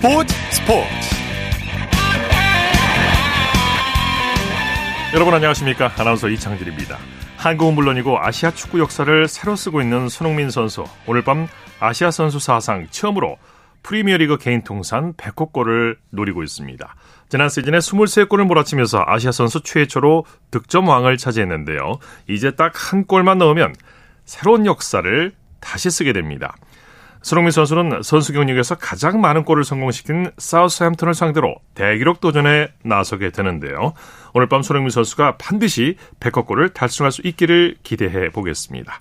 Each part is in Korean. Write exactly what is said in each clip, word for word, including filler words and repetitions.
스포츠 스포츠 여러분 안녕하십니까. 아나운서 이창진입니다. 한국은 물론이고 아시아 축구 역사를 새로 쓰고 있는 손흥민 선수, 오늘 밤 아시아 선수 사상 처음으로 프리미어리그 개인 통산 백 호 골을 노리고 있습니다. 지난 시즌에 이십삼 골을 몰아치면서 아시아 선수 최초로 득점왕을 차지했는데요. 이제 딱 한 골만 넣으면 새로운 역사를 다시 쓰게 됩니다. 손흥민 선수는 선수 경력에서 가장 많은 골을 성공시킨 사우샘프턴을 상대로 대기록 도전에 나서게 되는데요. 오늘 밤 손흥민 선수가 반드시 백 호 골을 달성할 수 있기를 기대해 보겠습니다.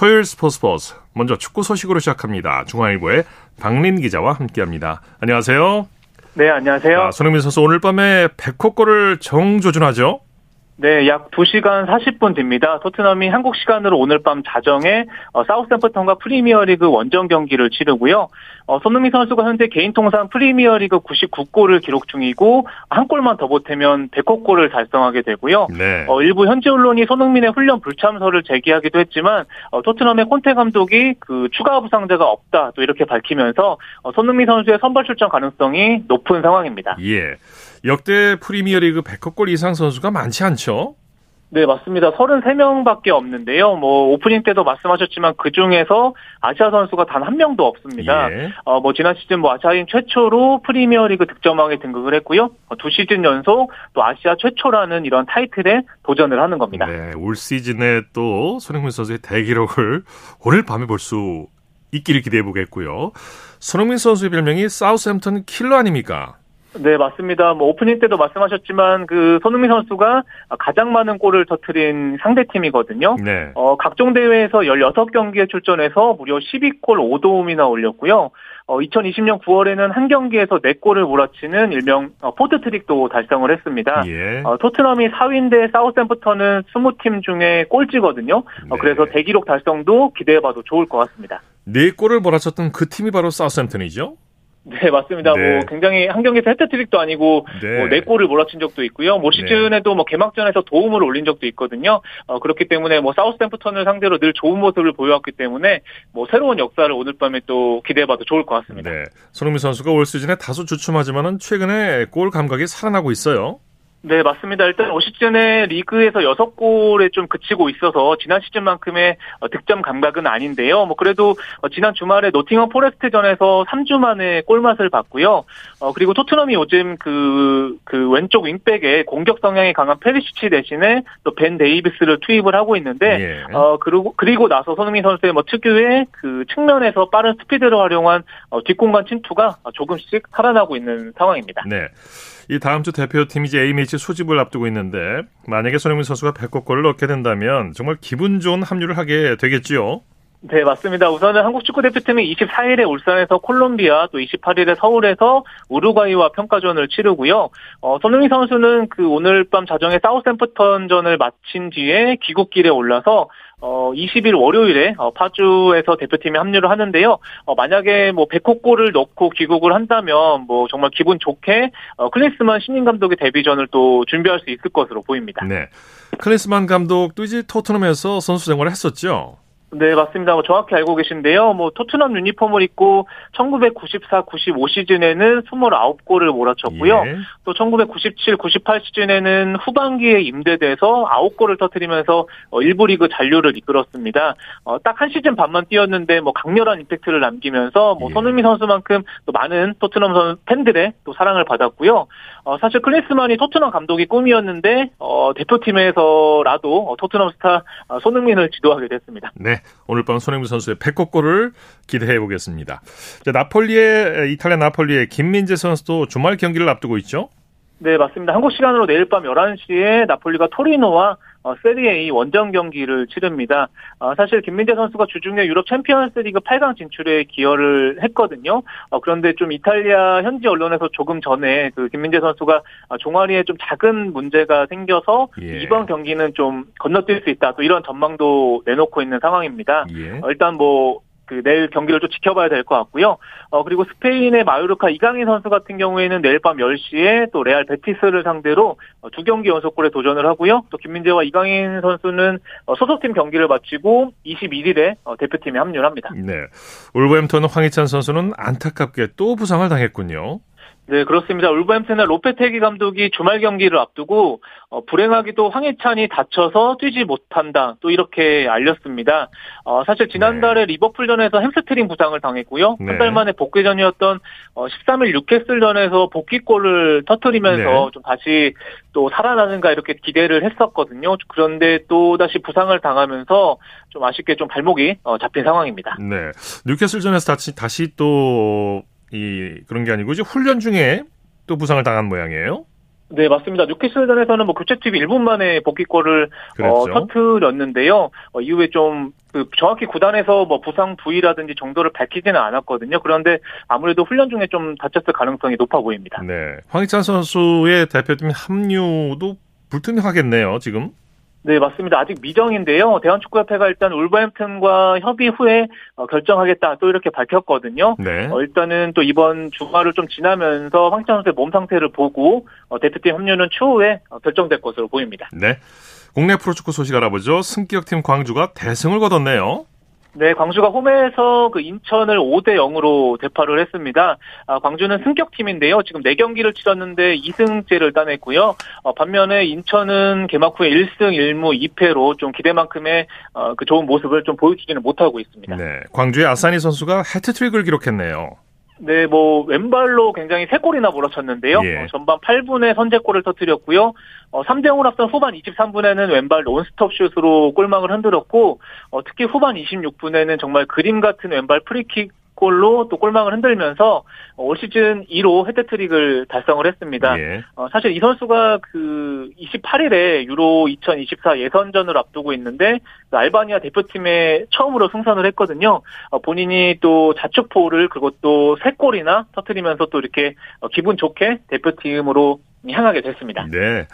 토요일 스포츠 스포츠, 먼저 축구 소식으로 시작합니다. 중앙일보의 박린 기자와 함께합니다. 안녕하세요. 네, 안녕하세요. 아, 손흥민 선수 오늘 밤에 백 호 골을 정조준하죠? 네, 약 두 시간 사십 분 됩니다. 토트넘이 한국 시간으로 오늘 밤 자정에 어, 사우샘프턴과 프리미어리그 원정 경기를 치르고요. 어, 손흥민 선수가 현재 개인 통산 프리미어리그 구십구 골을 기록 중이고 한 골만 더 보태면 백 호 골을 달성하게 되고요. 네. 어, 일부 현지 언론이 손흥민의 훈련 불참설을 제기하기도 했지만 어, 토트넘의 콘테 감독이 그 추가 부상자가 없다 또 이렇게 밝히면서 어, 손흥민 선수의 선발 출전 가능성이 높은 상황입니다. 예. 역대 프리미어리그 백 호 골 이상 선수가 많지 않죠? 네, 맞습니다. 서른세 명밖에 없는데요. 뭐 오프닝 때도 말씀하셨지만 그중에서 아시아 선수가 단 한 명도 없습니다. 예. 어, 뭐 지난 시즌 뭐 아시아인 최초로 프리미어리그 득점왕에 등극을 했고요. 어, 두 시즌 연속 또 아시아 최초라는 이런 타이틀에 도전을 하는 겁니다. 네, 올 시즌에 또 손흥민 선수의 대기록을 오늘 밤에 볼 수 있기를 기대해 보겠고요. 손흥민 선수의 별명이 사우샘프턴 킬러 아닙니까? 네, 맞습니다. 뭐 오프닝 때도 말씀하셨지만 그 손흥민 선수가 가장 많은 골을 터뜨린 상대팀이거든요. 네. 어, 각종 대회에서 열여섯 경기에 출전해서 무려 십이 골 오 도움이나 올렸고요. 어, 이천이십 년 구월에는 한 경기에서 네 골을 몰아치는 일명 어, 포트트릭도 달성을 했습니다. 예. 어, 토트넘이 사 위인데 사우샘프턴은 이십 팀 중에 꼴찌거든요. 네. 어, 그래서 대기록 달성도 기대해봐도 좋을 것 같습니다. 네 골을 몰아쳤던 그 팀이 바로 사우샘프턴이죠? 네, 맞습니다. 네. 뭐 굉장히 한 경기에서 헤트트릭도 아니고 네. 뭐 네 골을 몰아친 적도 있고요. 뭐 시즌에도 네. 뭐 개막전에서 도움을 올린 적도 있거든요. 어, 그렇기 때문에 뭐 사우샘프턴을 상대로 늘 좋은 모습을 보여왔기 때문에 뭐 새로운 역사를 오늘 밤에 또 기대해봐도 좋을 것 같습니다. 네. 손흥민 선수가 올 시즌에 다소 주춤하지만은 최근에 골 감각이 살아나고 있어요. 네, 맞습니다. 일단 올 시즌에 리그에서 여섯 골에 좀 그치고 있어서 지난 시즌만큼의 득점 감각은 아닌데요. 뭐 그래도 지난 주말에 노팅엄 포레스트전에서 삼 주 만에 골맛을 봤고요. 어 그리고 토트넘이 요즘 그, 그 왼쪽 윙백에 공격 성향이 강한 페리시치 대신에 또 벤 데이비스를 투입을 하고 있는데 예. 어 그리고 그리고 나서 손흥민 선수의 뭐 특유의 그 측면에서 빠른 스피드를 활용한 어, 뒷공간 침투가 조금씩 살아나고 있는 상황입니다. 네. 이 다음 주 대표팀이 이제 A매치 소집을 앞두고 있는데 만약에 손흥민 선수가 백 호 골을 넣게 된다면 정말 기분 좋은 합류를 하게 되겠지요? 네, 맞습니다. 우선은 한국축구대표팀이 이십사 일에 울산에서 콜롬비아, 또 이십팔 일에 서울에서 우루과이와 평가전을 치르고요. 어, 손흥민 선수는 그 오늘 밤 자정에 사우샘프턴전을 마친 뒤에 귀국길에 올라서 어, 이십 일 월요일에 어, 파주에서 대표팀에 합류를 하는데요. 어, 만약에 뭐 백 호 골을 넣고 귀국을 한다면 뭐 정말 기분 좋게 어, 클린스만 신임 감독의 데뷔전을 또 준비할 수 있을 것으로 보입니다. 네, 클린스만 감독도 이제 토트넘에서 선수 생활을 했었죠. 네, 맞습니다. 뭐 정확히 알고 계신데요. 뭐 토트넘 유니폼을 입고 천구백구십사 구십오 시즌에는 이십구 골을 몰아쳤고요. 예. 또 천구백구십칠 구십팔 시즌에는 후반기에 임대돼서 아홉 골을 터뜨리면서 일부 리그 잔류를 이끌었습니다. 어, 딱 한 시즌 반만 뛰었는데 뭐 강렬한 임팩트를 남기면서 뭐 예. 손흥민 선수만큼 또 많은 토트넘 선 팬들의 또 사랑을 받았고요. 어, 사실 클린스만이 토트넘 감독이 꿈이었는데 어, 대표팀에서라도 토트넘 스타 손흥민을 지도하게 됐습니다. 네. 오늘 밤 손흥민 선수의 백 호 골을 기대해 보겠습니다. 나폴리의 이탈리아 나폴리의 김민재 선수도 주말 경기를 앞두고 있죠? 네, 맞습니다. 한국 시간으로 내일 밤 열한 시에 나폴리가 토리노와 어, 세리에 A 원정 경기를 치릅니다. 어, 사실 김민재 선수가 주중에 유럽 챔피언스리그 팔 강 진출에 기여를 했거든요. 어, 그런데 좀 이탈리아 현지 언론에서 조금 전에 그 김민재 선수가 종아리에 좀 작은 문제가 생겨서 예. 이번 경기는 좀 건너뛸 수 있다. 또 이런 전망도 내놓고 있는 상황입니다. 예. 어, 일단 뭐. 그 내일 경기를 좀 지켜봐야 될 것 같고요. 어, 그리고 스페인의 마요르카 이강인 선수 같은 경우에는 내일 밤 열 시에 또 레알 베티스를 상대로 두 경기 연속골에 도전을 하고요. 또 김민재와 이강인 선수는 소속팀 경기를 마치고 이십일 일에 대표팀에 합류합니다. 네, 울버햄튼 황희찬 선수는 안타깝게 또 부상을 당했군요. 네, 그렇습니다. 울버햄튼의 로페테기 감독이 주말 경기를 앞두고 어, 불행하게도 황희찬이 다쳐서 뛰지 못한다, 또 이렇게 알렸습니다. 어, 사실 지난달에 네. 리버풀전에서 햄스트링 부상을 당했고요. 네. 한 달 만에 복귀전이었던 어, 십삼 일 뉴캐슬전에서 복귀골을 터뜨리면서 네. 좀 다시 또 살아나는가 이렇게 기대를 했었거든요. 그런데 또 다시 부상을 당하면서 좀 아쉽게 좀 발목이 어, 잡힌 상황입니다. 네, 뉴캐슬전에서 다시 다시 또 이 그런 게 아니고 이제 훈련 중에 또 부상을 당한 모양이에요. 네, 맞습니다. 뉴캐슬전에서는 뭐 교체 투입 일 분 만에 복귀골을 어, 터뜨렸는데요. 어, 이후에 좀 그 정확히 구단에서 뭐 부상 부위라든지 정도를 밝히지는 않았거든요. 그런데 아무래도 훈련 중에 좀 다쳤을 가능성이 높아 보입니다. 네, 황희찬 선수의 대표팀 합류도 불투명하겠네요, 지금. 네, 맞습니다. 아직 미정인데요. 대한축구협회가 일단 울버햄튼과 협의 후에 어, 결정하겠다 또 이렇게 밝혔거든요. 네. 어, 일단은 또 이번 주말을 좀 지나면서 황희찬 선수의 몸 상태를 보고 어, 대표팀 합류는 추후에 어, 결정될 것으로 보입니다. 네, 국내 프로축구 소식 알아보죠. 승격팀 광주가 대승을 거뒀네요. 네, 광주가 홈에서 그 인천을 오 대 영으로 대파를 했습니다. 아, 광주는 승격팀인데요. 지금 네 경기를 치렀는데 이 승째를 따냈고요. 어, 반면에 인천은 개막 후에 일 승 일 무 이 패로 좀 기대만큼의 어, 그 좋은 모습을 좀 보여주지는 못하고 있습니다. 네, 광주의 아사니 선수가 해트트릭을 기록했네요. 네, 뭐 왼발로 굉장히 세 골이나 몰아쳤는데요. 예. 어, 전반 팔 분에 선제골을 터뜨렸고요. 어, 삼 대 영으로 앞선 후반 이십삼 분에는 왼발 논스톱슛으로 골망을 흔들었고 어, 특히 후반 이십육 분에는 정말 그림 같은 왼발 프리킥 골로 또 골망을 흔들면서 올 시즌 일 호 해트트릭을 달성을 했습니다. 예. 어, 사실 이 선수가 그 이십팔 일에 유로 이천이십사 예선전을 앞두고 있는데 그 알바니아 대표팀에 처음으로 승선을 했거든요. 어, 본인이 또 자축포를 그것도 세 골이나 터뜨리면서 또 이렇게 어, 기분 좋게 대표팀으로 향하게 됐습니다. 네.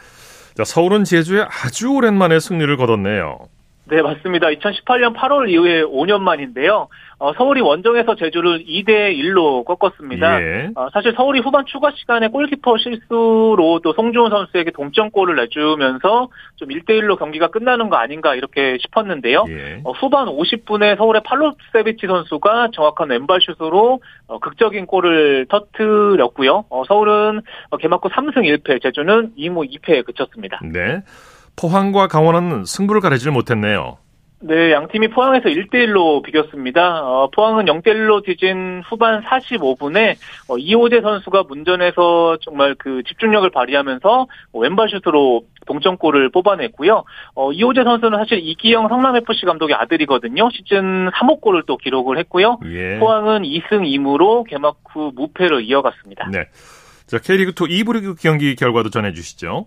자, 서울은 제주에 아주 오랜만에 승리를 거뒀네요. 네, 맞습니다. 이천십팔 년 팔 월 이후에 오 년 만인데요. 어, 서울이 원정에서 제주를 이 대 일로 꺾었습니다. 예. 어, 사실 서울이 후반 추가 시간에 골키퍼 실수로 또 송주은 선수에게 동점골을 내주면서 좀 일 대 일로 경기가 끝나는 거 아닌가 이렇게 싶었는데요. 예. 어, 후반 오십 분에 서울의 팔로우 세비치 선수가 정확한 왼발 슛으로 어, 극적인 골을 터뜨렸고요. 어, 서울은 개막 후 삼 승 일 패, 제주는 이 무 이 패에 그쳤습니다. 네. 포항과 강원은 승부를 가리질 못했네요. 네, 양팀이 포항에서 일 대 일로 비겼습니다. 어, 포항은 영 대 일로 뒤진 후반 사십오 분에 어, 이호재 선수가 문전에서 정말 그 집중력을 발휘하면서 왼발 슛으로 동점골을 뽑아냈고요. 어, 이호재 선수는 사실 이기영 성남에프씨 감독의 아들이거든요. 시즌 삼 호 골을 또 기록을 했고요. 예. 포항은 이 승 이 무로 개막 후 무패를 이어갔습니다. 네, 자 K리그2 이 부리그 경기 결과도 전해주시죠.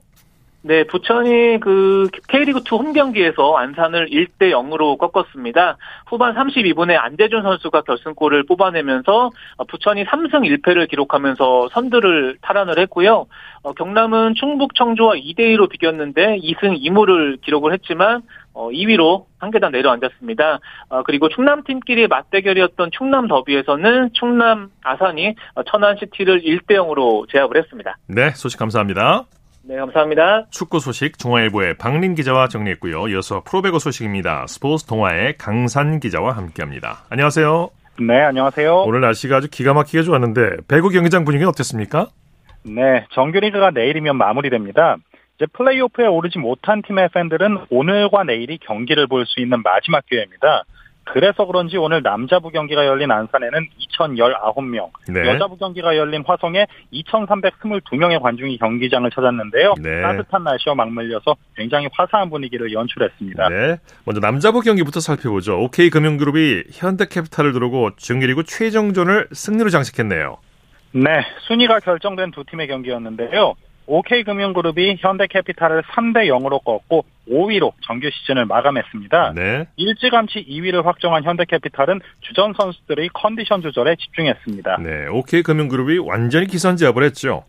네, 부천이 그 K리그이 홈경기에서 안산을 일 대 영으로 꺾었습니다. 후반 삼십이 분에 안재준 선수가 결승골을 뽑아내면서 부천이 삼 승 일 패를 기록하면서 선두를 탈환을 했고요. 어, 경남은 충북 청주와 이 대 이로 비겼는데 이 승 이 무를 기록을 했지만 어, 이 위로 한 계단 내려앉았습니다. 어, 그리고 충남팀끼리 맞대결이었던 충남 더비에서는 충남 아산이 천안시티를 일 대 영으로 제압을 했습니다. 네, 소식 감사합니다. 네, 감사합니다. 축구 소식 중앙일보의 박린 기자와 정리했고요. 이어서 프로배구 소식입니다. 스포츠 동아의 강산 기자와 함께합니다. 안녕하세요. 네, 안녕하세요. 오늘 날씨가 아주 기가 막히게 좋았는데 배구 경기장 분위기는 어땠습니까? 네, 정규리그가 내일이면 마무리됩니다. 이제 플레이오프에 오르지 못한 팀의 팬들은 오늘과 내일이 경기를 볼 수 있는 마지막 기회입니다. 그래서 그런지 오늘 남자부 경기가 열린 안산에는 이천십구 명, 네. 여자부 경기가 열린 화성에 이천삼백이십이 명의 관중이 경기장을 찾았는데요. 네. 따뜻한 날씨와 맞물려서 굉장히 화사한 분위기를 연출했습니다. 네. 먼저 남자부 경기부터 살펴보죠. 오케이금융그룹이 현대캐피탈을 누르고 중일리그 최종전을 승리로 장식했네요. 네, 순위가 결정된 두 팀의 경기였는데요. 오케이금융그룹이 현대캐피탈을 삼 대 영으로 꺾고 오 위로 정규 시즌을 마감했습니다. 네. 일찌감치 이 위를 확정한 현대캐피탈은 주전 선수들의 컨디션 조절에 집중했습니다. 네, 오케이금융그룹이 완전히 기선제압을 했죠.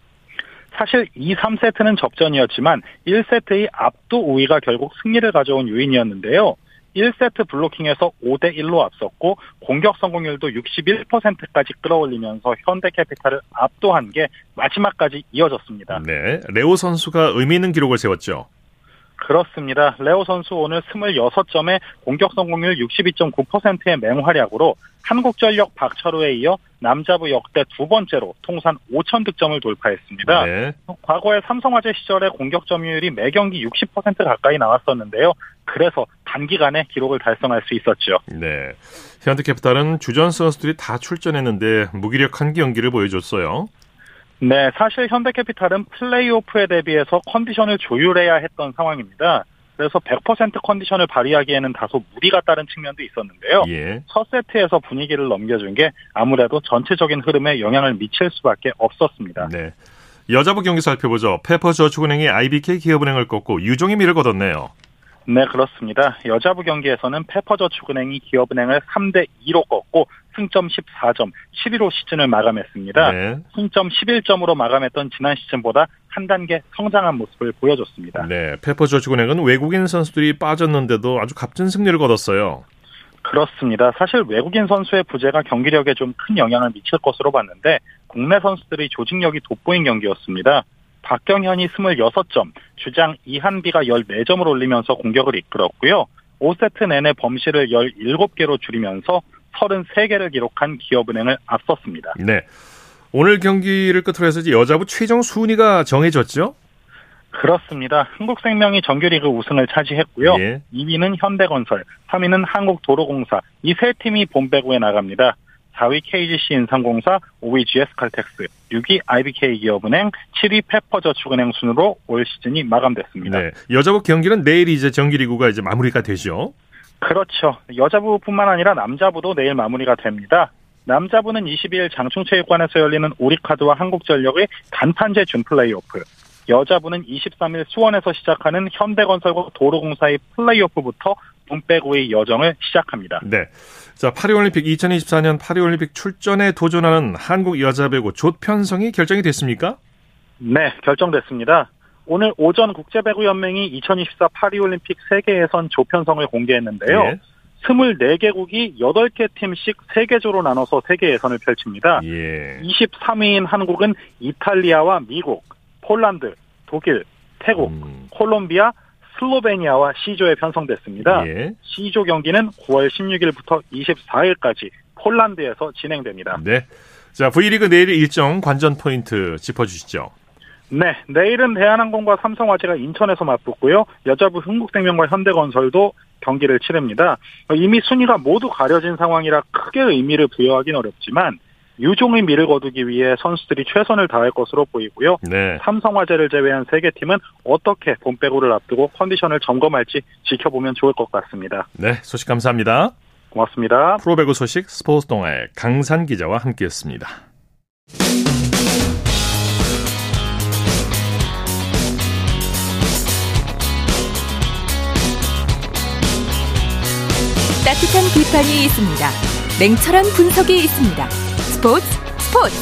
사실 이, 삼 세트는 접전이었지만 일 세트의 압도 우위가 결국 승리를 가져온 요인이었는데요. 일 세트 블로킹에서 오 대 일로 앞섰고 공격 성공률도 육십일 퍼센트까지 끌어올리면서 현대캐피탈을 압도한 게 마지막까지 이어졌습니다. 네, 레오 선수가 의미 있는 기록을 세웠죠. 그렇습니다. 레오 선수 오늘 이십육 점에 공격 성공률 육십이 점 구 퍼센트의 맹활약으로 한국전력 박철호에 이어 남자부 역대 두 번째로 통산 오천 득점을 돌파했습니다. 네. 과거에 삼성화재 시절에 공격 점유율이 매경기 육십 퍼센트 가까이 나왔었는데요. 그래서 단기간에 기록을 달성할 수 있었죠. 네, 현대캐피탈은 주전 선수들이 다 출전했는데 무기력한 경기를 보여줬어요. 네, 사실 현대캐피탈은 플레이오프에 대비해서 컨디션을 조율해야 했던 상황입니다. 그래서 백 퍼센트 컨디션을 발휘하기에는 다소 무리가 따른 측면도 있었는데요. 예. 첫 세트에서 분위기를 넘겨준 게 아무래도 전체적인 흐름에 영향을 미칠 수밖에 없었습니다. 네, 여자부 경기 살펴보죠. 페퍼저축은행이 아이비케이 기업은행을 꺾고 유종의 미를 거뒀네요. 네, 그렇습니다. 여자부 경기에서는 페퍼저축은행이 기업은행을 삼 대 이로 꺾고 승점 십사 점, 십일 호 시즌을 마감했습니다. 네. 승점 십일 점으로 마감했던 지난 시즌보다 한 단계 성장한 모습을 보여줬습니다. 네, 페퍼저축은행은 외국인 선수들이 빠졌는데도 아주 값진 승리를 거뒀어요. 그렇습니다. 사실 외국인 선수의 부재가 경기력에 좀 큰 영향을 미칠 것으로 봤는데 국내 선수들의 조직력이 돋보인 경기였습니다. 박경현이 이십육 점, 주장 이한비가 십사 점을 올리면서 공격을 이끌었고요. 오 세트 내내 범실을 열일곱 개로 줄이면서 서른세 개를 기록한 기업은행을 앞섰습니다. 네, 오늘 경기를 끝으로 해서 여자부 최종 순위가 정해졌죠? 그렇습니다. 한국생명이 정규리그 우승을 차지했고요. 예. 이 위는 현대건설, 삼 위는 한국도로공사, 이 세 팀이 봄배구에 나갑니다. 사 위 케이지씨 인삼공사, 오 위 지에스 칼텍스, 육 위 아이비케이 기업은행, 칠 위 페퍼저축은행 순으로 올 시즌이 마감됐습니다. 네, 여자부 경기는 내일 이제 정규리그가 이제 마무리가 되죠? 그렇죠. 여자부뿐만 아니라 남자부도 내일 마무리가 됩니다. 남자부는 이십이 일 장충체육관에서 열리는 오리카드와 한국전력의 단판제 준 플레이오프, 여자부는 이십삼 일 수원에서 시작하는 현대건설과 도로공사의 플레이오프부터 봄배구의 여정을 시작합니다. 네, 자 파리올림픽 이천이십사 년 파리올림픽 출전에 도전하는 한국 여자배구 조편성이 결정이 됐습니까? 네, 결정됐습니다. 오늘 오전 국제배구연맹이 이천이십사 파리올림픽 세계예선 조편성을 공개했는데요. 예. 이십사 개국이 여덟 개 팀씩 세 개조로 나눠서 세계예선을 펼칩니다. 예. 이십삼 위인 한국은 이탈리아와 미국, 폴란드, 독일, 태국, 음. 콜롬비아, 슬로베니아와 C조에 편성됐습니다. 예. C조 경기는 구월 십육 일부터 이십사 일까지 폴란드에서 진행됩니다. 네, 자 V리그 내일 일정 관전 포인트 짚어주시죠. 네, 내일은 대한항공과 삼성화재가 인천에서 맞붙고요. 여자부 흥국생명과 현대건설도 경기를 치릅니다. 이미 순위가 모두 가려진 상황이라 크게 의미를 부여하긴 어렵지만 유종의 미를 거두기 위해 선수들이 최선을 다할 것으로 보이고요. 네. 삼성화재를 제외한 세 개 팀은 어떻게 봄배구를 앞두고 컨디션을 점검할지 지켜보면 좋을 것 같습니다. 네, 소식 감사합니다. 고맙습니다. 프로배구 소식 스포츠 동아의 강산 기자와 함께했습니다. 따뜻한 비판이 있습니다. 냉철한 분석이 있습니다. 스포츠 스포츠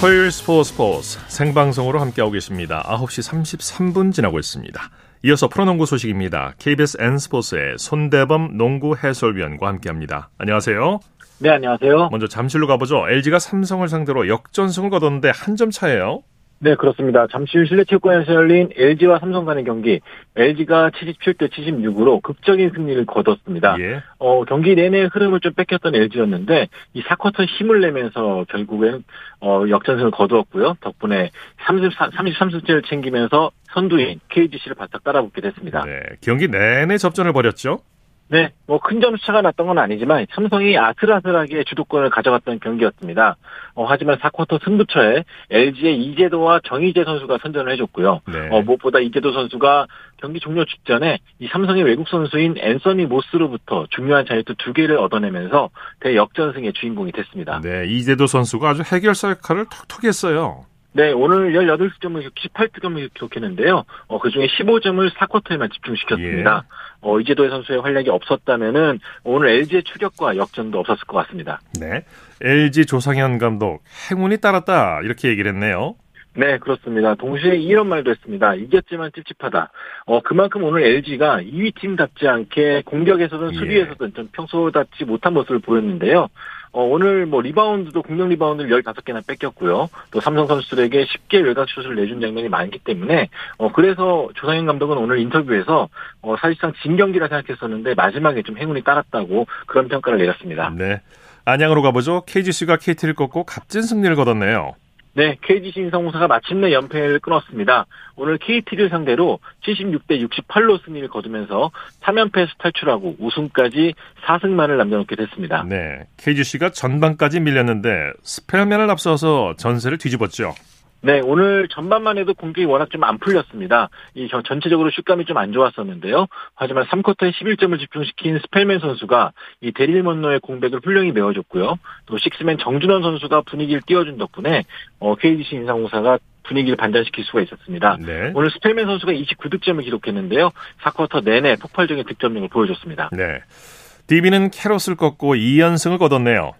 토요일 스포츠 스포츠 생방송으로 함께하고 계십니다. 아홉 시 삼십삼 분 지나고 있습니다. 이어서 프로농구 소식입니다. 케이비에스 N스포츠의 손대범 농구 해설위원과 함께합니다. 안녕하세요. 네, 안녕하세요. 먼저 잠실로 가보죠. 엘지가 삼성을 상대로 역전승을 거뒀는데 한 점 차예요. 네, 그렇습니다. 잠실 실내체육관에서 열린 엘지와 삼성 간의 경기, 엘지가 칠십칠 대 칠십육으로 극적인 승리를 거뒀습니다. 예. 어, 경기 내내 흐름을 좀 뺏겼던 엘지였는데 이 사 쿼터 힘을 내면서 결국엔 어, 역전승을 거두었고요. 덕분에 삼십삼, 삼십삼 승째를 챙기면서 선두인 케이지씨를 바짝 따라붙게 됐습니다. 네, 경기 내내 접전을 벌였죠. 네, 뭐 큰 점수차가 났던 건 아니지만 삼성이 아슬아슬하게 주도권을 가져갔던 경기였습니다. 어, 하지만 사 쿼터 승부처에 엘지의 이재도와 정희재 선수가 선전을 해줬고요. 네. 어, 무엇보다 이재도 선수가 경기 종료 직전에 이 삼성의 외국 선수인 앤서니 모스로부터 중요한 자유투 두 개를 얻어내면서 대역전승의 주인공이 됐습니다. 네, 이재도 선수가 아주 해결사 역할을 톡톡히 했어요. 네, 오늘 십팔 득점을 십팔 득점을 기록했는데요. 어, 그중에 십오 점을 사 쿼터에만 집중시켰습니다. 예. 어, 이재도의 선수의 활약이 없었다면은 오늘 엘지의 추격과 역전도 없었을 것 같습니다. 네, 엘지 조상현 감독 행운이 따랐다 이렇게 얘기를 했네요. 네, 그렇습니다. 동시에 이런 말도 했습니다. 이겼지만 찝찝하다. 어, 그만큼 오늘 엘지가 이 위 팀답지 않게 공격에서든 수비에서든 예. 좀 평소답지 못한 모습을 보였는데요. 어, 오늘 뭐 리바운드도 공격 리바운드를 열다섯 개나 뺏겼고요. 또 삼성 선수들에게 쉽게 외곽슛을 내준 장면이 많기 때문에 어, 그래서 조상현 감독은 오늘 인터뷰에서 어, 사실상 진 경기라 생각했었는데 마지막에 좀 행운이 따랐다고 그런 평가를 내렸습니다. 네, 안양으로 가보죠. 케이지씨가 케이티를 꺾고 값진 승리를 거뒀네요. 네, 케이지씨 인삼공사가 마침내 연패를 끊었습니다. 오늘 케이티를 상대로 칠십육 대 육십팔로 승리를 거두면서 삼 연패에서 탈출하고 우승까지 사 승만을 남겨놓게 됐습니다. 네, 케이지씨가 전반까지 밀렸는데 스펠맨을 앞서서 전세를 뒤집었죠. 네, 오늘 전반만 해도 공격이 워낙 좀 안 풀렸습니다. 이 전체적으로 슛감이 좀 안 좋았었는데요. 하지만 삼 쿼터에 십일 점을 집중시킨 스펠맨 선수가 이 데릴 먼로의 공백을 훌륭히 메워줬고요. 또 식스맨 정준원 선수가 분위기를 띄워준 덕분에 어, 케이지씨 인삼공사가 분위기를 반전시킬 수가 있었습니다. 네. 오늘 스펠맨 선수가 이십구 득점을 기록했는데요. 사 쿼터 내내 폭발적인 득점력을 보여줬습니다. 네, 디비는 캐롯을 꺾고 이 연승을 거뒀네요.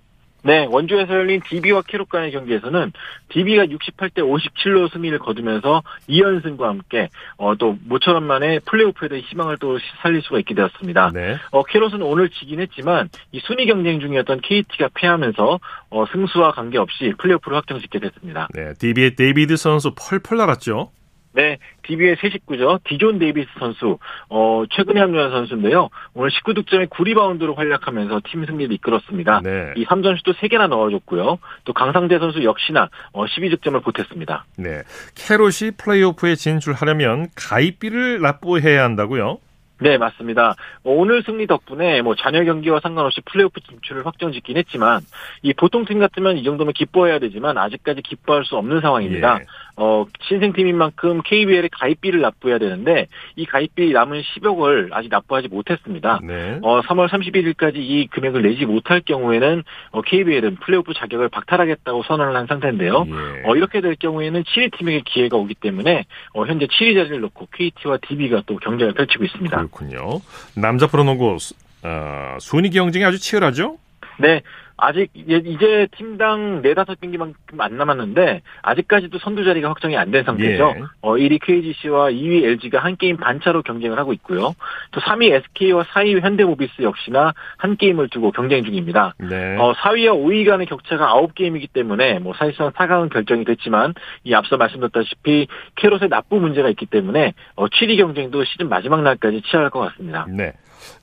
네, 원주에서 열린 디비와 캐롯 간의 경기에서는 디비가 육십팔 대 오십칠로 승리를 거두면서 이 연승과 함께 어, 또 모처럼 만에 플레이오프에 대한 희망을 또 살릴 수가 있게 되었습니다. 네. 어, 캐롯은 오늘 지긴 했지만 이 순위 경쟁 중이었던 케이티가 패하면서 어, 승수와 관계없이 플레이오프를 확정짓게 됐습니다. 네, 디비의 데이비드 선수 펄펄 날았죠? 네, 디비의 새 식구죠. 디존 데이비스 선수, 어, 최근에 합류한 선수인데요. 오늘 십구 득점에 구 리바운드로 활약하면서 팀 승리를 이끌었습니다. 네. 이 삼 점슛도 세 개나 넣어줬고요. 또 강상재 선수 역시나 어, 십이 득점을 보탰습니다. 네, 캐롯이 플레이오프에 진출하려면 가입비를 납부해야 한다고요? 네, 맞습니다. 오늘 승리 덕분에 뭐 잔여 경기와 상관없이 플레이오프 진출을 확정짓긴 했지만 이 보통 팀 같으면 이 정도면 기뻐해야 되지만 아직까지 기뻐할 수 없는 상황입니다. 예. 어, 신생팀인 만큼 케이비엘에 가입비를 납부해야 되는데 이 가입비 남은 십억을 아직 납부하지 못했습니다. 네. 어, 삼월 삼십일일까지 이 금액을 내지 못할 경우에는 어, 케이비엘은 플레이오프 자격을 박탈하겠다고 선언을 한 상태인데요. 예. 어, 이렇게 될 경우에는 칠 위 팀에게 기회가 오기 때문에 어, 현재 칠 위 자리를 놓고 케이티와 디비가 또 경쟁을 펼치고 있습니다. 그렇군요. 남자 프로농구 어, 순위 경쟁이 아주 치열하죠? 네. 아직 이제 팀당 네다섯 경기만큼 안 남았는데 아직까지도 선두 자리가 확정이 안 된 상태죠. 예. 어, 일 위 케이지씨와 이 위 엘지가 한 게임 반차로 경쟁을 하고 있고요. 또 삼 위 에스케이와 사 위 현대모비스 역시나 한 게임을 두고 경쟁 중입니다. 네. 어, 사 위와 오 위 간의 격차가 아홉 게임이기 때문에 뭐 사실상 사 강은 결정이 됐지만 이 앞서 말씀드렸다시피 캐롯의 납부 문제가 있기 때문에 어, 칠 위 경쟁도 시즌 마지막 날까지 치열할 것 같습니다. 네.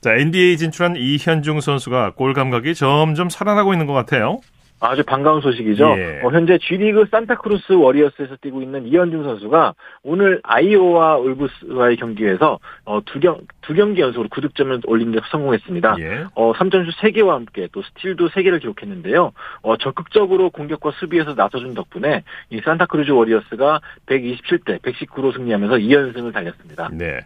자, 엔비에이 진출한 이현중 선수가 골 감각이 점점 살아나고 있는 것 같아요. 아주 반가운 소식이죠. 예. 어, 현재 G리그 산타크루스 워리어스에서 뛰고 있는 이현중 선수가 오늘 아이오와 울브스와의 경기에서 어, 두, 경, 두 경기 연속으로 구 득점을 올리는 데 성공했습니다. 예. 어, 삼 점슛 세 개와 함께 또 스틸도 세 개를 기록했는데요. 어, 적극적으로 공격과 수비에서 나서준 덕분에 이 산타크루즈 워리어스가 백이십칠 대 백십구로 승리하면서 이 연승을 달렸습니다. 네.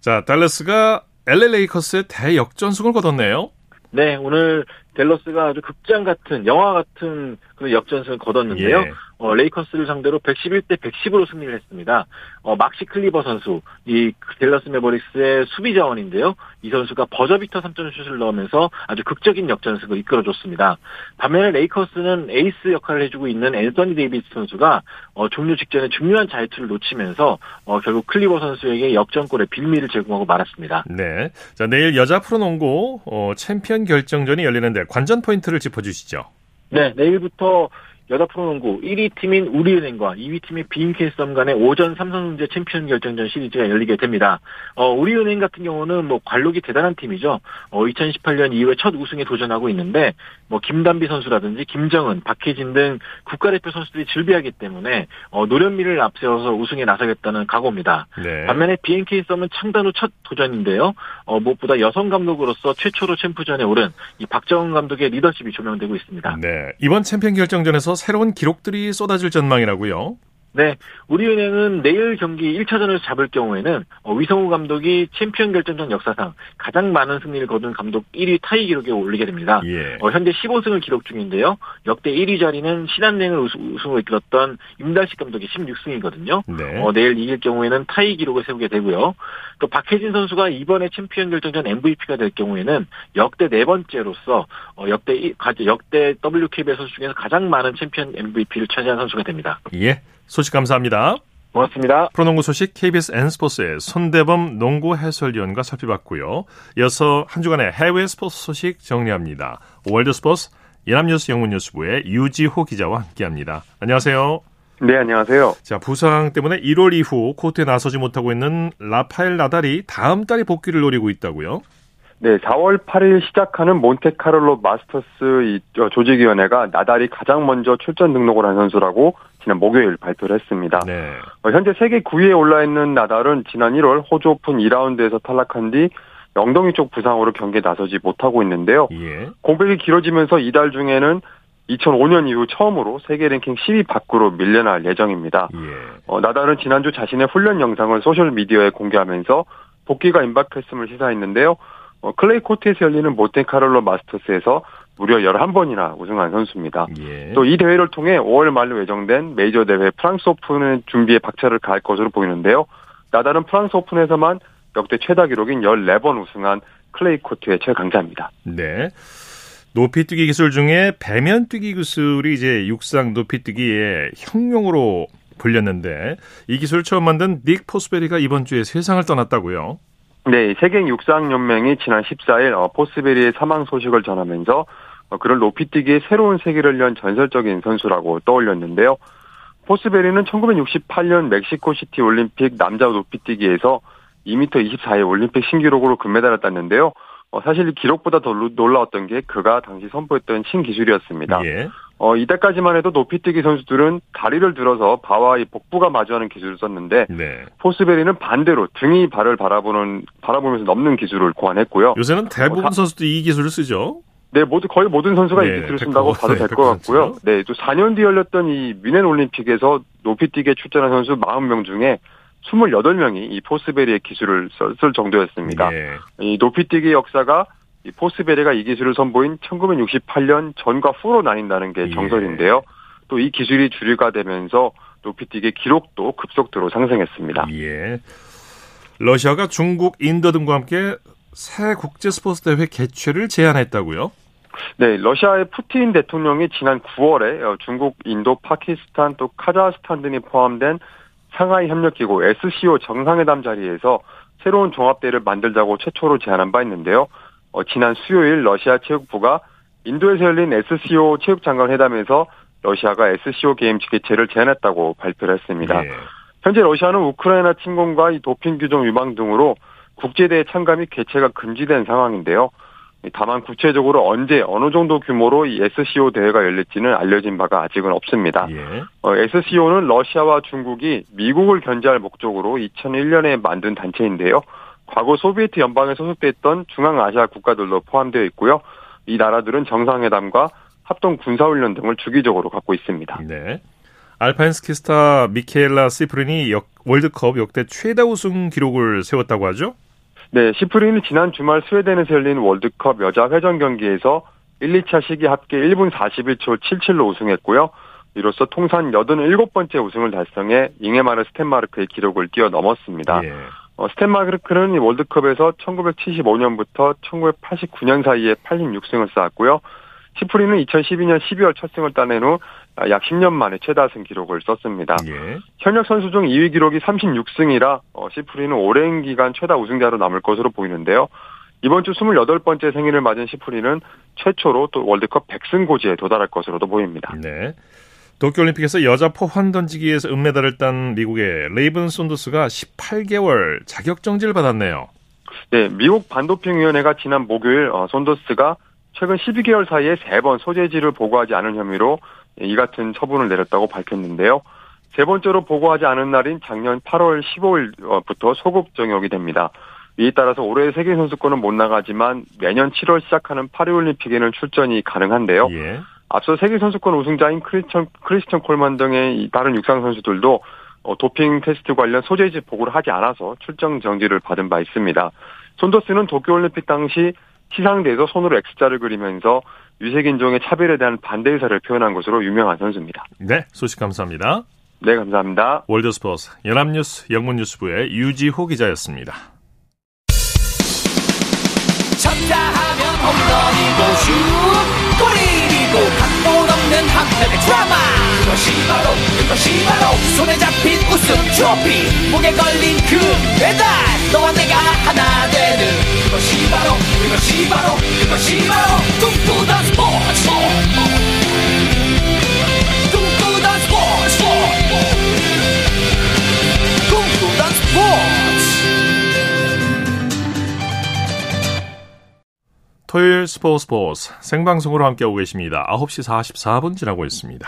자, 달러스가 엘에이 레이커스의 대역전승을 거뒀네요. 네, 오늘 댈러스가 아주 극장 같은 영화 같은 그런 역전승을 거뒀는데요. 예. 어, 레이커스를 상대로 백십일 대 백십으로 승리를 했습니다. 어, 막시 클리버 선수, 이 댈러스 매버릭스의 수비 자원인데요. 이 선수가 버저비터 삼 점 슛을 넣으면서 아주 극적인 역전승을 이끌어줬습니다. 반면에 레이커스는 에이스 역할을 해주고 있는 앤서니 데이비스 선수가 어, 종료 직전에 중요한 자유투를 놓치면서 어, 결국 클리버 선수에게 역전골의 빌미를 제공하고 말았습니다. 네, 자, 내일 여자 프로농구 어, 챔피언 결정전이 열리는데 관전 포인트를 짚어주시죠. 네, 내일부터 여자 프로농구 일 위 팀인 우리은행과 이 위 팀인 비인케이썸 간의 오전 삼성전자 챔피언 결정전 시리즈가 열리게 됩니다. 어, 우리은행 같은 경우는 뭐 관록이 대단한 팀이죠. 어, 이천십팔 년 이후에 첫 우승에 도전하고 있는데 뭐 김단비 선수라든지 김정은, 박혜진 등 국가대표 선수들이 즐비하기 때문에 어, 노련미를 앞세워서 우승에 나서겠다는 각오입니다. 네. 반면에 비인케이썸은 창단 후 첫 도전인데요. 어, 무엇보다 여성 감독으로서 최초로 챔프전에 오른 이 박정은 감독의 리더십이 조명되고 있습니다. 네, 이번 챔피언 결정전에서 새로운 기록들이 쏟아질 전망이라고요? 네, 우리은행은 내일 경기 일 차전에서 잡을 경우에는 위성우 감독이 챔피언 결정전 역사상 가장 많은 승리를 거둔 감독 일 위 타이 기록에 올리게 됩니다. 예. 어, 현재 십오 승을 기록 중인데요. 역대 일 위 자리는 신한은행을 우승으로 이끌었던 임달식 감독이 십육 승이거든요. 네. 어, 내일 이길 경우에는 타이 기록을 세우게 되고요. 또 박혜진 선수가 이번에 챔피언 결정전 엠브이피가 될 경우에는 역대 네 번째로서 어, 역대 역대 더블유케이비엘 선수 중에서 가장 많은 챔피언 엠브이피를 차지한 선수가 됩니다. 예. 소식 감사합니다. 고맙습니다. 프로농구 소식 케이비에스 N스포츠의 손대범 농구 해설위원과 살펴봤고요. 이어서 한 주간의 해외 스포츠 소식 정리합니다. 월드스포츠 연합뉴스 영문뉴스부의 유지호 기자와 함께합니다. 안녕하세요. 네, 안녕하세요. 자, 부상 때문에 일월 이후 코트에 나서지 못하고 있는 라파엘 나달이 다음 달에 복귀를 노리고 있다고요? 네, 사월 팔일 시작하는 몬테카를로 마스터스 조직위원회가 나달이 가장 먼저 출전 등록을 한 선수라고 지난 목요일 발표를 했습니다. 네. 현재 세계 구위에 올라있는 나달은 지난 일월 호주 오픈 이라운드에서 탈락한 뒤 엉덩이 쪽 부상으로 경기에 나서지 못하고 있는데요. 예. 공백이 길어지면서 이달 중에는 이천오년 이후 처음으로 세계 랭킹 십위 밖으로 밀려날 예정입니다. 예. 어, 나달은 지난주 자신의 훈련 영상을 소셜미디어에 공개하면서 복귀가 임박했음을 시사했는데요. 어, 클레이 코트에서 열리는 몬테카를로 마스터스에서 무려 열한 번이나 우승한 선수입니다. 예. 또 이 대회를 통해 오월 말로 예정된 메이저 대회 프랑스 오픈의 준비에 박차를 가할 것으로 보이는데요. 나달은 프랑스 오픈에서만 역대 최다 기록인 열네 번 우승한 클레이 코트의 최강자입니다. 네. 높이뛰기 기술 중에 배면뛰기 기술이 이제 육상 높이뛰기의 형용으로 불렸는데 이 기술을 처음 만든 닉 포스베리가 이번 주에 세상을 떠났다고요? 네, 세계 육상연맹이 지난 십사일 포스베리의 사망 소식을 전하면서 그를 높이뛰기의 새로운 세계를 연 전설적인 선수라고 떠올렸는데요. 포스베리는 천구백육십팔년 멕시코시티 올림픽 남자 높이뛰기에서 이 미터 이십사의 올림픽 신기록으로 금메달을 땄는데요. 사실 기록보다 더 놀라웠던 게 그가 당시 선보였던 신기술이었습니다. 예. 어, 이때까지만 해도 높이뛰기 선수들은 다리를 들어서 바와 이 복부가 마주하는 기술을 썼는데 네. 포스베리는 반대로 등이 발을 바라보는, 바라보면서 넘는 기술을 고안했고요. 요새는 대부분 어, 사, 선수들이 이 기술을 쓰죠. 네, 모두 거의 모든 선수가 네, 이 기술을 쓴다고 백 퍼센트, 봐도 될 것 같고요. 네, 또 사년 뒤 열렸던 이 뮌헨 올림픽에서 높이뛰기에 출전한 선수 사십 명 중에 이십팔 명이 이 포스베리의 기술을 쓸 정도였습니다. 네. 이 높이뛰기 역사가 이 포스베리가 이 기술을 선보인 천구백육십팔년 전과 후로 나뉜다는 게 정설인데요. 예. 또 이 기술이 주류가 되면서 높이뛰기 기록도 급속도로 상승했습니다. 예. 러시아가 중국, 인도 등과 함께 새 국제 스포츠 대회 개최를 제안했다고요? 네, 러시아의 푸틴 대통령이 지난 구월에 중국, 인도, 파키스탄 또 카자흐스탄 등이 포함된 상하이 협력기구 에스씨오 정상회담 자리에서 새로운 종합대회를 만들자고 최초로 제안한 바 있는데요. 어, 지난 수요일 러시아 체육부가 인도에서 열린 에스씨오 체육장관 회담에서 러시아가 에스씨오 게임 개최를 제안했다고 발표를 했습니다. 네. 현재 러시아는 우크라이나 침공과 이 도핑 규정 위반 등으로 국제대회 참가및 개최가 금지된 상황인데요. 다만 구체적으로 언제 어느 정도 규모로 이 에스씨오 대회가 열릴지는 알려진 바가 아직은 없습니다. 예. 어, 에스씨오는 러시아와 중국이 미국을 견제할 목적으로 이천일년에 만든 단체인데요. 과거 소비에트 연방에 소속됐던 중앙아시아 국가들도 포함되어 있고요. 이 나라들은 정상회담과 합동 군사훈련 등을 주기적으로 갖고 있습니다. 네. 알파인 스키스타 미케엘라 시프린이 역, 월드컵 역대 최다 우승 기록을 세웠다고 하죠? 네, 시프린이 지난 주말 스웨덴에서 열린 월드컵 여자 회전 경기에서 일, 이차 시기 합계 일분 사십일초 칠십칠로 우승했고요. 이로써 통산 팔십칠번째 우승을 달성해 잉헤마르 스텐마르크의 기록을 뛰어넘었습니다. 예. 어, 스텐마르크는 이 월드컵에서 천구백칠십오년부터 천구백팔십구년 사이에 팔십육승을 쌓았고요. 시프린은 이천십이년 십이월 첫 승을 따낸 후 약 십년 만에 최다승 기록을 썼습니다. 예. 현역 선수 중 이위 기록이 삼십육승이라 시프린은 오랜 기간 최다 우승자로 남을 것으로 보이는데요. 이번 주 스물여덟 번째 생일을 맞은 시프린은 최초로 또 월드컵 백승 고지에 도달할 것으로도 보입니다. 네. 도쿄올림픽에서 여자 포환 던지기에서 은메달을 딴 미국의 레이븐 쏜더스가 십팔개월 자격정지를 받았네요. 네, 미국 반도핑위원회가 지난 목요일 쏜더스가 최근 십이개월 사이에 세 번 소재지를 보고하지 않은 혐의로 이 같은 처분을 내렸다고 밝혔는데요. 세 번째로 보고하지 않은 날인 작년 팔월 십오일부터 소급 적용이 됩니다. 이에 따라서 올해 세계선수권은 못 나가지만 매년 칠월 시작하는 파리올림픽에는 출전이 가능한데요. 예. 앞서 세계선수권 우승자인 크리스천, 크리스천 콜만 등의 다른 육상 선수들도 도핑 테스트 관련 소재지 보고를 하지 않아서 출전 정지를 받은 바 있습니다. 손더스는 도쿄올림픽 당시 시상대에서 손으로 X자를 그리면서 유색인종의 차별에 대한 반대 의사를 표현한 것으로 유명한 선수입니다. 네, 소식 감사합니다. 네, 감사합니다. 월드스포츠 연합뉴스 영문뉴스부의 유지호 기자였습니다. 쳤다 하면 홈런이고 슛 골인이고 각본 없는 학교 오늘의 드라마, 그것이 바로 그것이 바로 손에 잡힌 우승 트로피, 목에 걸린 그 배달, 너와 내가 하나 되는 그것이 바로 그것이 바로 그것이 바로 꿈꾸던 스포츠. 꿈꾸던 스포츠 꿈꾸던 스포츠. 토요일 스포츠 스포츠 생방송으로 함께하고 계십니다. 아홉 시 사십사 분 지나고 있습니다.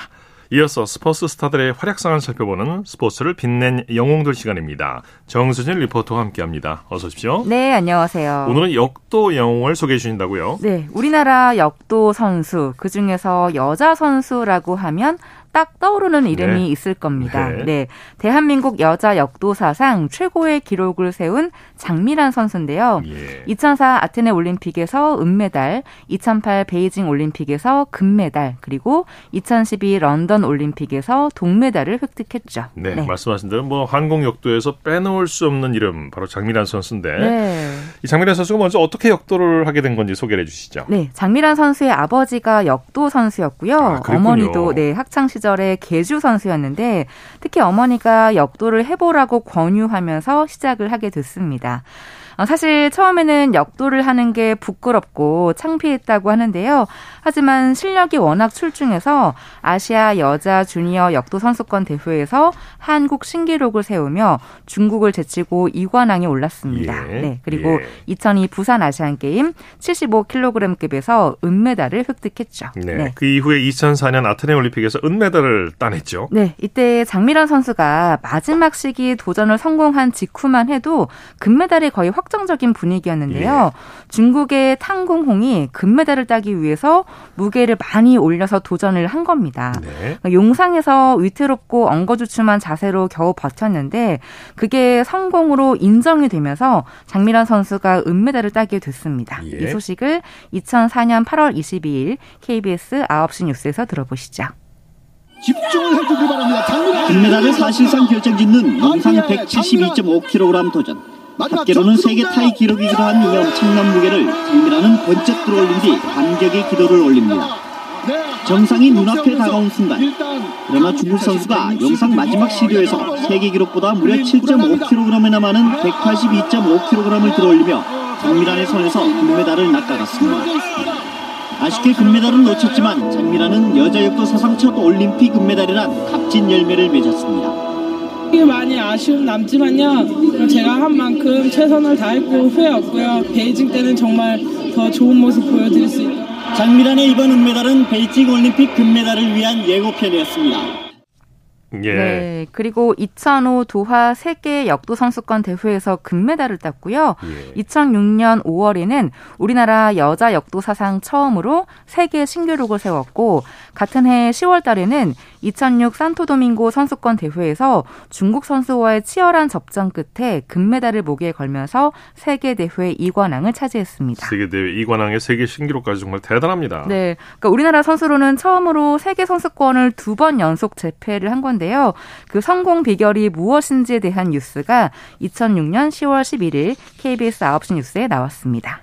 이어서 스포츠 스타들의 활약상을 살펴보는 스포츠를 빛낸 영웅들 시간입니다. 정수진 리포터와 함께합니다. 어서 오십시오. 네, 안녕하세요. 오늘은 역도 영웅을 소개해 주신다고요? 네, 우리나라 역도 선수, 그중에서 여자 선수라고 하면 딱 떠오르는 이름이 네. 있을 겁니다. 네. 네, 대한민국 여자 역도사상 최고의 기록을 세운 장미란 선수인데요. 예. 이천사 아테네 올림픽에서 은메달, 이천팔 베이징 올림픽에서 금메달, 그리고 이천십이 런던 올림픽에서 동메달을 획득했죠. 네, 네. 말씀하신 대로 뭐 한국 역도에서 빼놓을 수 없는 이름 바로 장미란 선수인데 네. 이 장미란 선수가 먼저 어떻게 역도를 하게 된 건지 소개를 해주시죠. 네, 장미란 선수의 아버지가 역도 선수였고요. 아, 어머니도 네 학창 시절 시절에 계주 선수였는데 특히 어머니가 역도를 해보라고 권유하면서 시작을 하게 됐습니다. 사실 처음에는 역도를 하는 게 부끄럽고 창피했다고 하는데요. 하지만 실력이 워낙 출중해서 아시아 여자 주니어 역도 선수권 대회에서 한국 신기록을 세우며 중국을 제치고 이 관왕에 올랐습니다. 예, 네, 그리고 예. 이천이 부산 아시안게임 칠십오 킬로그램급에서 은메달을 획득했죠. 네, 네. 그 이후에 이천사 년 아테네 올림픽에서 은메달을 따냈죠. 네, 이때 장미란 선수가 마지막 시기 도전을 성공한 직후만 해도 금메달이 거의 확 확정적인 분위기였는데요. 예. 중국의 탕궁홍이 금메달을 따기 위해서 무게를 많이 올려서 도전을 한 겁니다. 네. 용상에서 위태롭고 엉거주춤한 자세로 겨우 버텼는데 그게 성공으로 인정이 되면서 장미란 선수가 은메달을 따게 됐습니다. 예. 이 소식을 이천사 년 팔월 이십이 일 케이비에스 아홉 시 뉴스에서 들어보시죠. 집중을 해주길 바랍니다. 장미란 금메달을 사실상 결정짓는 영상 백칠십이 점 오 킬로그램 도전. 합계로는 세계 타이 기록이기도 한 이 엄청난 무게를 장미란은 번쩍 들어올린 뒤 감격의 기도를 올립니다. 정상이 눈앞에 다가온 순간, 그러나 중국 선수가 영상 마지막 시도에서 세계 기록보다 무려 칠 점 오 킬로그램이나 많은 백팔십이 점 오 킬로그램을 들어올리며 장미란의 손에서 금메달을 낚아갔습니다. 아쉽게 금메달을 놓쳤지만 장미란은 여자 역도 사상 첫 올림픽 금메달이란 값진 열매를 맺었습니다. 많이 아쉬움 남지만요, 제가 한 만큼 최선을 다했고 후회 없고요. 베이징 때는 정말 더 좋은 모습 보여드릴 수 있다. 장미란의 이번 은메달은 베이징 올림픽 금메달을 위한 예고편이었습니다. 예. 네, 그리고 이천오 도하 세계 역도 선수권 대회에서 금메달을 땄고요. 예. 이천육 년 오월에는 우리나라 여자 역도 사상 처음으로 세계 신기록을 세웠고, 같은 해 시월 달에는 이천육 산토도밍고 선수권 대회에서 중국 선수와의 치열한 접전 끝에 금메달을 목에 걸면서 세계 대회 이 관왕을 차지했습니다. 세계 대회 이 관왕의 세계 신기록까지 정말 대단합니다. 네, 그러니까 우리나라 선수로는 처음으로 세계 선수권을 두 번 연속 재패를 한 건데. 데요. 그 성공 비결이 무엇인지에 대한 뉴스가 이천육 년 시월 십일 일 케이비에스 아홉 시 뉴스에 나왔습니다.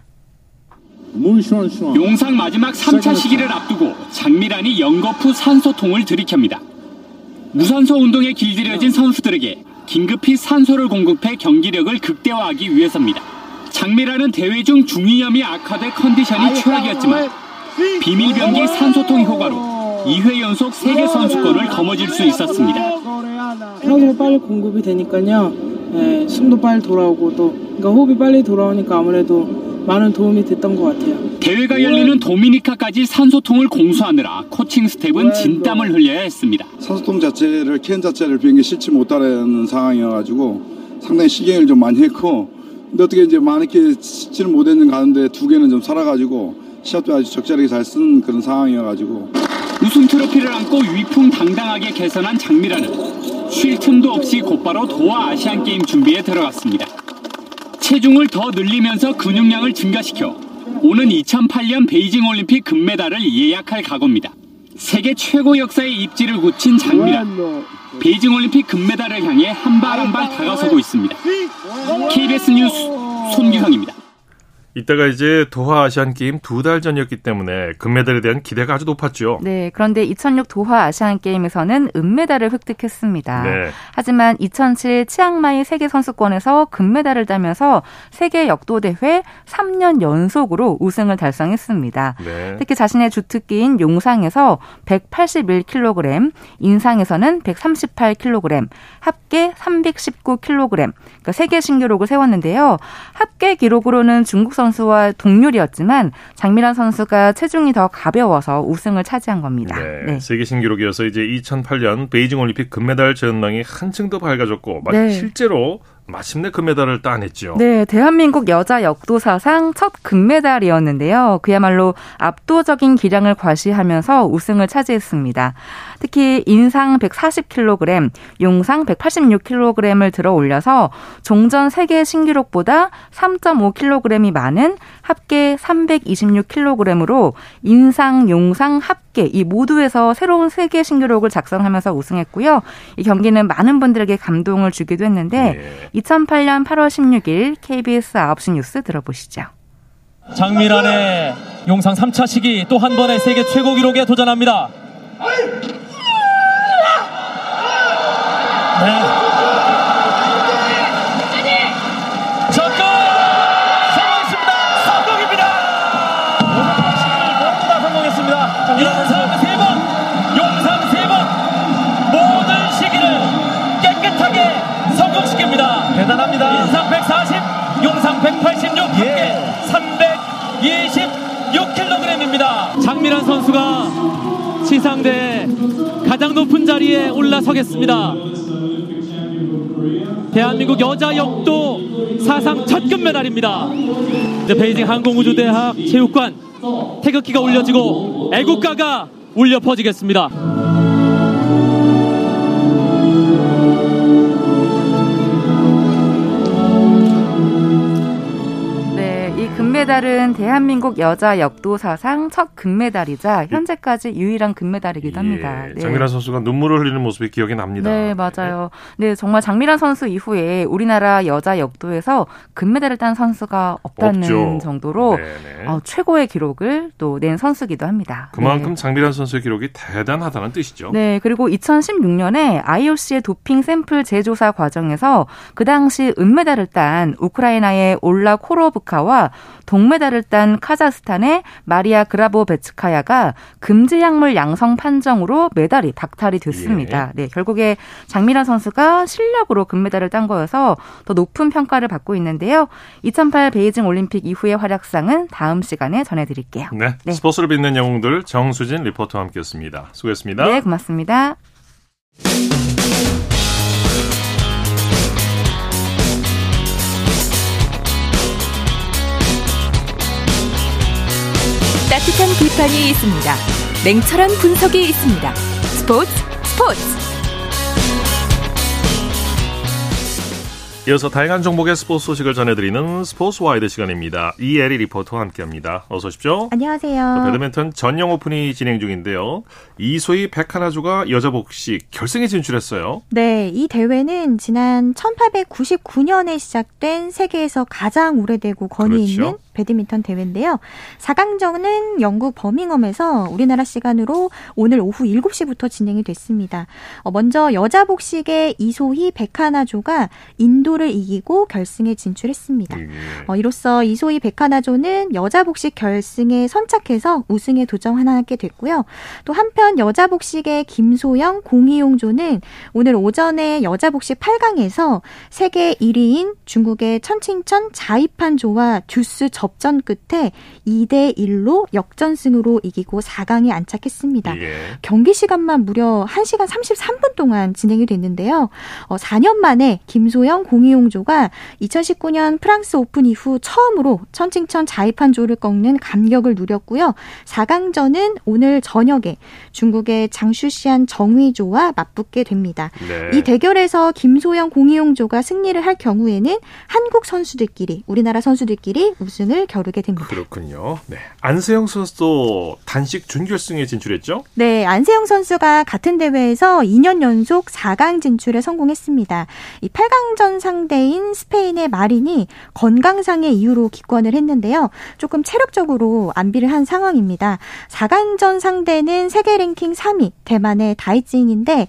용상 마지막 삼 차 시기를 앞두고 장미란이 연거푸 산소통을 들이켭니다. 무산소 운동에 길들여진 선수들에게 긴급히 산소를 공급해 경기력을 극대화하기 위해서입니다. 장미란은 대회 중 중이염이 악화돼 컨디션이 최악이었지만 비밀병기 산소통 효과로 이 회 연속 세계 선수권을 거머쥘 수 있었습니다. 산소가 빨리 공급이 되니까요. 예, 숨도 빨리 돌아오고 또 그러니까 호흡이 빨리 돌아오니까 아무래도 많은 도움이 됐던 것 같아요. 대회가 열리는 도미니카까지 산소통을 공수하느라 코칭 스텝은 진땀을 흘려야 했습니다. 산소통 자체를 캔 자체를 비행기 싣지 못하는 상황이어가지고 상당히 시경을 좀 많이 했고, 근데 어떻게 이제 많이 싣지는 못했는 가운데 두 개는 좀 살아가지고 시합도 아주 적절하게 잘 쓴 그런 상황이어가지고. 우승 트로피를 안고 위풍당당하게 개선한 장미란은 쉴 틈도 없이 곧바로 도하 아시안게임 준비에 들어갔습니다. 체중을 더 늘리면서 근육량을 증가시켜 오는 이천팔 년 베이징 올림픽 금메달을 예약할 각오입니다. 세계 최고 역사의 입지를 굳힌 장미란, 베이징 올림픽 금메달을 향해 한 발 한 발 다가서고 있습니다. 케이비에스 뉴스 손기성입니다. 이때가 이제 도하 아시안게임 두 달 전이었기 때문에 금메달에 대한 기대가 아주 높았죠. 네, 그런데 이천육 도하 아시안게임에서는 은메달을 획득했습니다. 네. 하지만 이천칠 치앙마이 세계선수권에서 금메달을 따면서 세계 역도대회 삼 년 연속으로 우승을 달성했습니다. 네. 특히 자신의 주특기인 용상에서 백팔십일 킬로그램, 인상에서는 백삼십팔 킬로그램, 합계 삼백십구 킬로그램, 그러니까 세계 신기록을 세웠는데요. 합계 기록으로는 중국 선수와 동률이었지만 장미란 선수가 체중이 더 가벼워서 우승을 차지한 겁니다. 네, 네. 세계 신기록이어서 이제 이천팔 년 베이징 올림픽 금메달 전망이 한층 더 밝아졌고 네. 실제로 마침내 금메달을 따냈죠. 네, 대한민국 여자 역도 사상 첫 금메달이었는데요. 그야말로 압도적인 기량을 과시하면서 우승을 차지했습니다. 특히 인상 백사십 킬로그램, 용상 백팔십육 킬로그램을 들어 올려서 종전 세계 신기록보다 삼 점 오 킬로그램이 많은 합계 삼백이십육 킬로그램으로 인상, 용상, 합계 이 모두에서 새로운 세계 신기록을 작성하면서 우승했고요. 이 경기는 많은 분들에게 감동을 주기도 했는데 네. 이천팔 년 팔월 십육 일 케이비에스 아홉 시 뉴스 들어보시죠. 장미란의 용상 삼 차 시기 또 한 번의 세계 최고 기록에 도전합니다. 네. 인상 백사십, 용상 백팔십육, 합계 삼백이십육 킬로그램입니다. 장미란 선수가 시상대에 가장 높은 자리에 올라서겠습니다. 대한민국 여자 역도 사상 첫 금메달입니다. 이제 베이징 항공우주대학 체육관 태극기가 올려지고 애국가가 울려 퍼지겠습니다. 금메달은 대한민국 여자 역도 사상 첫 금메달이자 현재까지 유일한 금메달이기도 합니다. 예, 장미란 네. 선수가 눈물을 흘리는 모습이 기억이 납니다. 네, 맞아요. 네, 정말 장미란 선수 이후에 우리나라 여자 역도에서 금메달을 딴 선수가 없다는 없죠. 정도로 어, 최고의 기록을 또 낸 선수이기도 합니다. 그만큼 네. 장미란 선수의 기록이 대단하다는 뜻이죠. 네, 그리고 이천십육 년에 아이오씨의 도핑 샘플 재조사 과정에서 그 당시 은메달을 딴 우크라이나의 올라 코로브카와 동메달을 딴 카자흐스탄의 마리아 그라보베츠카야가 금지약물 양성 판정으로 메달이 박탈이 됐습니다. 예. 네, 결국에 장미란 선수가 실력으로 금메달을 딴 거여서 더 높은 평가를 받고 있는데요. 이천팔 베이징 올림픽 이후의 활약상은 다음 시간에 전해드릴게요. 네, 네. 스포츠를 빛낸 영웅들 정수진 리포터와 함께했습니다. 수고했습니다. 네, 고맙습니다. 따뜻한 비판이 있습니다. 냉철한 분석이 있습니다. 스포츠 스포츠. 이어서 다양한 종목의 스포츠 소식을 전해드리는 스포츠와이드 시간입니다. 이혜리 리포터와 함께합니다. 어서 오십시오. 안녕하세요. 배드민턴 전영 오픈이 진행 중인데요. 이소희 백하나조가 여자 복식 결승에 진출했어요. 네, 이 대회는 지난 천팔백구십구 년에 시작된 세계에서 가장 오래되고 권위 그렇죠. 있는 배드민턴 대회인데요. 사 강전은 영국 버밍엄에서 우리나라 시간으로 오늘 오후 일곱 시부터 진행이 됐습니다. 먼저 여자 복식의 이소희 백하나조가 인도를 이기고 결승에 진출했습니다. 어, 이로써 이소희 백하나조는 여자 복식 결승에 선착해서 우승에 도전하게 됐고요. 또 한편 여자 복식의 김소영, 공이용조는 오늘 오전에 여자 복식 팔 강에서 세계 일 위인 중국의 천칭천 자이판조와 듀스 접전 끝에 이 대 일로 역전승으로 이기고 사 강에 안착했습니다. 예. 경기 시간만 무려 한 시간 삼십삼 분 동안 진행이 됐는데요. 어, 사 년 만에 김소영, 공이용조가 이천십구 년 프랑스 오픈 이후 처음으로 천칭천 자이판조를 꺾는 감격을 누렸고요. 사 강전은 오늘 저녁에 중국의 장슈시안 정위조와 맞붙게 됩니다. 네. 이 대결에서 김소영, 공이용조가 승리를 할 경우에는 한국 선수들끼리, 우리나라 선수들끼리 우승을 결승을 겨루게 됩니다. 그렇군요. 네, 안세영 선수도 단식 준결승에 진출했죠? 네, 안세영 선수가 같은 대회에서 이 년 연속 사 강 진출에 성공했습니다. 이 팔 강전 상대인 스페인의 마린이 건강상의 이유로 기권을 했는데요. 조금 체력적으로 안비를 한 상황입니다. 사 강전 상대는 세계 랭킹 삼 위 대만의 다이징인데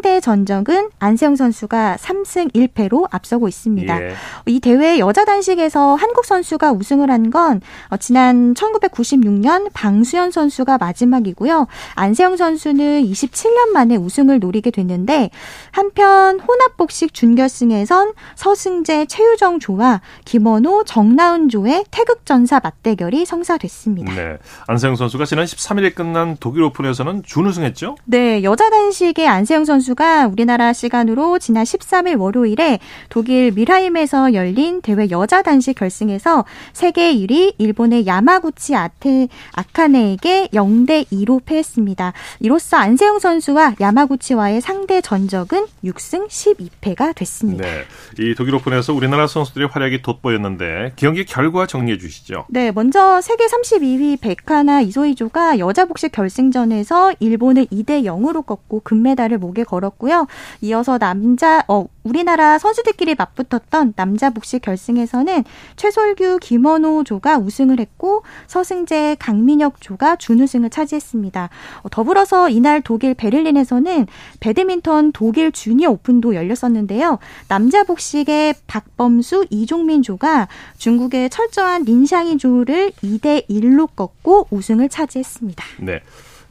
상대 전적은 안세영 선수가 삼 승 일 패로 앞서고 있습니다. 예. 이 대회 여자 단식에서 한국 선수가 우승을 한 건 지난 천구백구십육 년 방수현 선수가 마지막이고요. 안세영 선수는 이십칠 년 만에 우승을 노리게 됐는데 한편 혼합복식 준결승에선 서승재, 최유정 조와 김원호, 정나은 조의 태극전사 맞대결이 성사됐습니다. 네, 안세영 선수가 지난 십삼 일에 끝난 독일 오픈에서는 준우승했죠? 네, 여자 단식의 안세영 선수가 우리나라 시간으로 지난 십삼 일 월요일에 독일 밀하임에서 열린 대회 여자 단식 결승에서 세계 일 위 일본의 야마구치 아테, 아카네에게 영 대 이로 패했습니다. 이로써 안세영 선수와 야마구치와의 상대 전적은 육 승 십이 패가 됐습니다. 네, 이 독일 오픈에서 우리나라 선수들의 활약이 돋보였는데 경기 결과 정리해 주시죠. 네, 먼저 세계 삼십이 위 백하나 이소희조가 여자 복식 결승전에서 일본을 이 대 영으로 꺾고 금메달을 목에 걸었고요. 이어서 남자 어, 우리나라 선수들끼리 맞붙었던 남자 복식 결승에서는 최솔규, 김원호 조가 우승을 했고 서승재, 강민혁 조가 준우승을 차지했습니다. 더불어서 이날 독일 베를린에서는 배드민턴 독일 주니어 오픈도 열렸었는데요. 남자 복식의 박범수, 이종민 조가 중국의 철저한 린샹이 조를 이 대 일로 꺾고 우승을 차지했습니다. 네.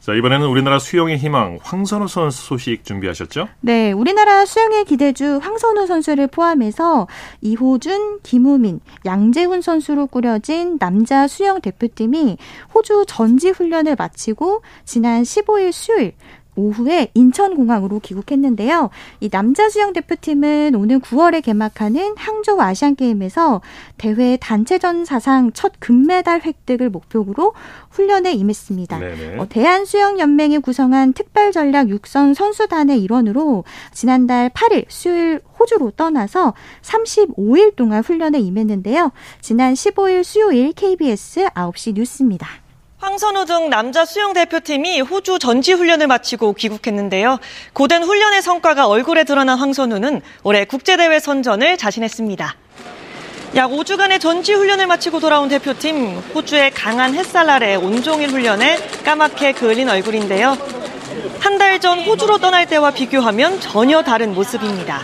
자, 이번에는 우리나라 수영의 희망 황선우 선수 소식 준비하셨죠? 네, 우리나라 수영의 기대주 황선우 선수를 포함해서 이호준, 김우민, 양재훈 선수로 꾸려진 남자 수영 대표팀이 호주 전지 훈련을 마치고 지난 십오 일 수요일 오후에 인천공항으로 귀국했는데요. 이 남자 수영 대표팀은 오는 구월에 개막하는 항저우 아시안게임에서 대회 단체전 사상 첫 금메달 획득을 목표로 훈련에 임했습니다. 어, 대한수영연맹이 구성한 특별전략 육성 선수단의 일원으로 지난달 팔 일 수요일 호주로 떠나서 삼십오 일 동안 훈련에 임했는데요. 지난 십오 일 수요일 케이비에스 아홉 시 뉴스입니다. 황선우 등 남자 수영 대표팀이 호주 전지 훈련을 마치고 귀국했는데요. 고된 훈련의 성과가 얼굴에 드러난 황선우는 올해 국제대회 선전을 자신했습니다. 약 오 주간의 전지 훈련을 마치고 돌아온 대표팀, 호주의 강한 햇살 아래 온종일 훈련에 까맣게 그을린 얼굴인데요. 한 달 전 호주로 떠날 때와 비교하면 전혀 다른 모습입니다.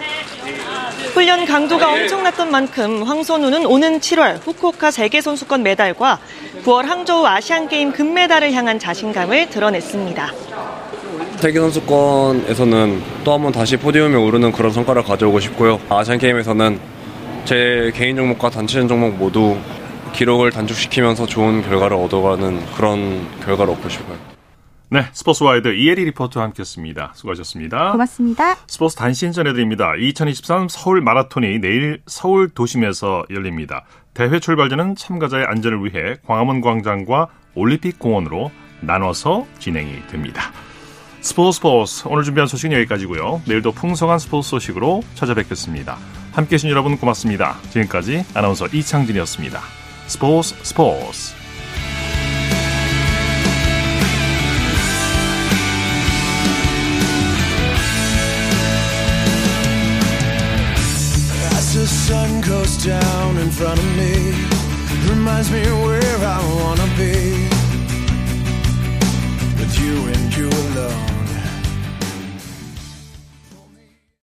훈련 강도가 엄청났던 만큼 황선우는 오는 칠월 후쿠오카 세계선수권 메달과 구월 항저우 아시안게임 금메달을 향한 자신감을 드러냈습니다. 세계선수권에서는 또 한 번 다시 포디움에 오르는 그런 성과를 가져오고 싶고요. 아시안게임에서는 제 개인 종목과 단체전 종목 모두 기록을 단축시키면서 좋은 결과를 얻어가는 그런 결과를 얻고 싶어요. 네, 스포츠와이드 이혜리 리포터와 함께했습니다. 수고하셨습니다. 고맙습니다. 스포츠 단신 전해드립니다. 이천이십삼 서울 마라톤이 내일 서울 도심에서 열립니다. 대회 출발전은 참가자의 안전을 위해 광화문 광장과 올림픽 공원으로 나눠서 진행이 됩니다. 스포츠 스포츠 오늘 준비한 소식은 여기까지고요. 내일도 풍성한 스포츠 소식으로 찾아뵙겠습니다. 함께해 주신 여러분 고맙습니다. 지금까지 아나운서 이창진이었습니다. 스포츠 스포츠. The sun goes down in front of me, reminds me where I wanna be.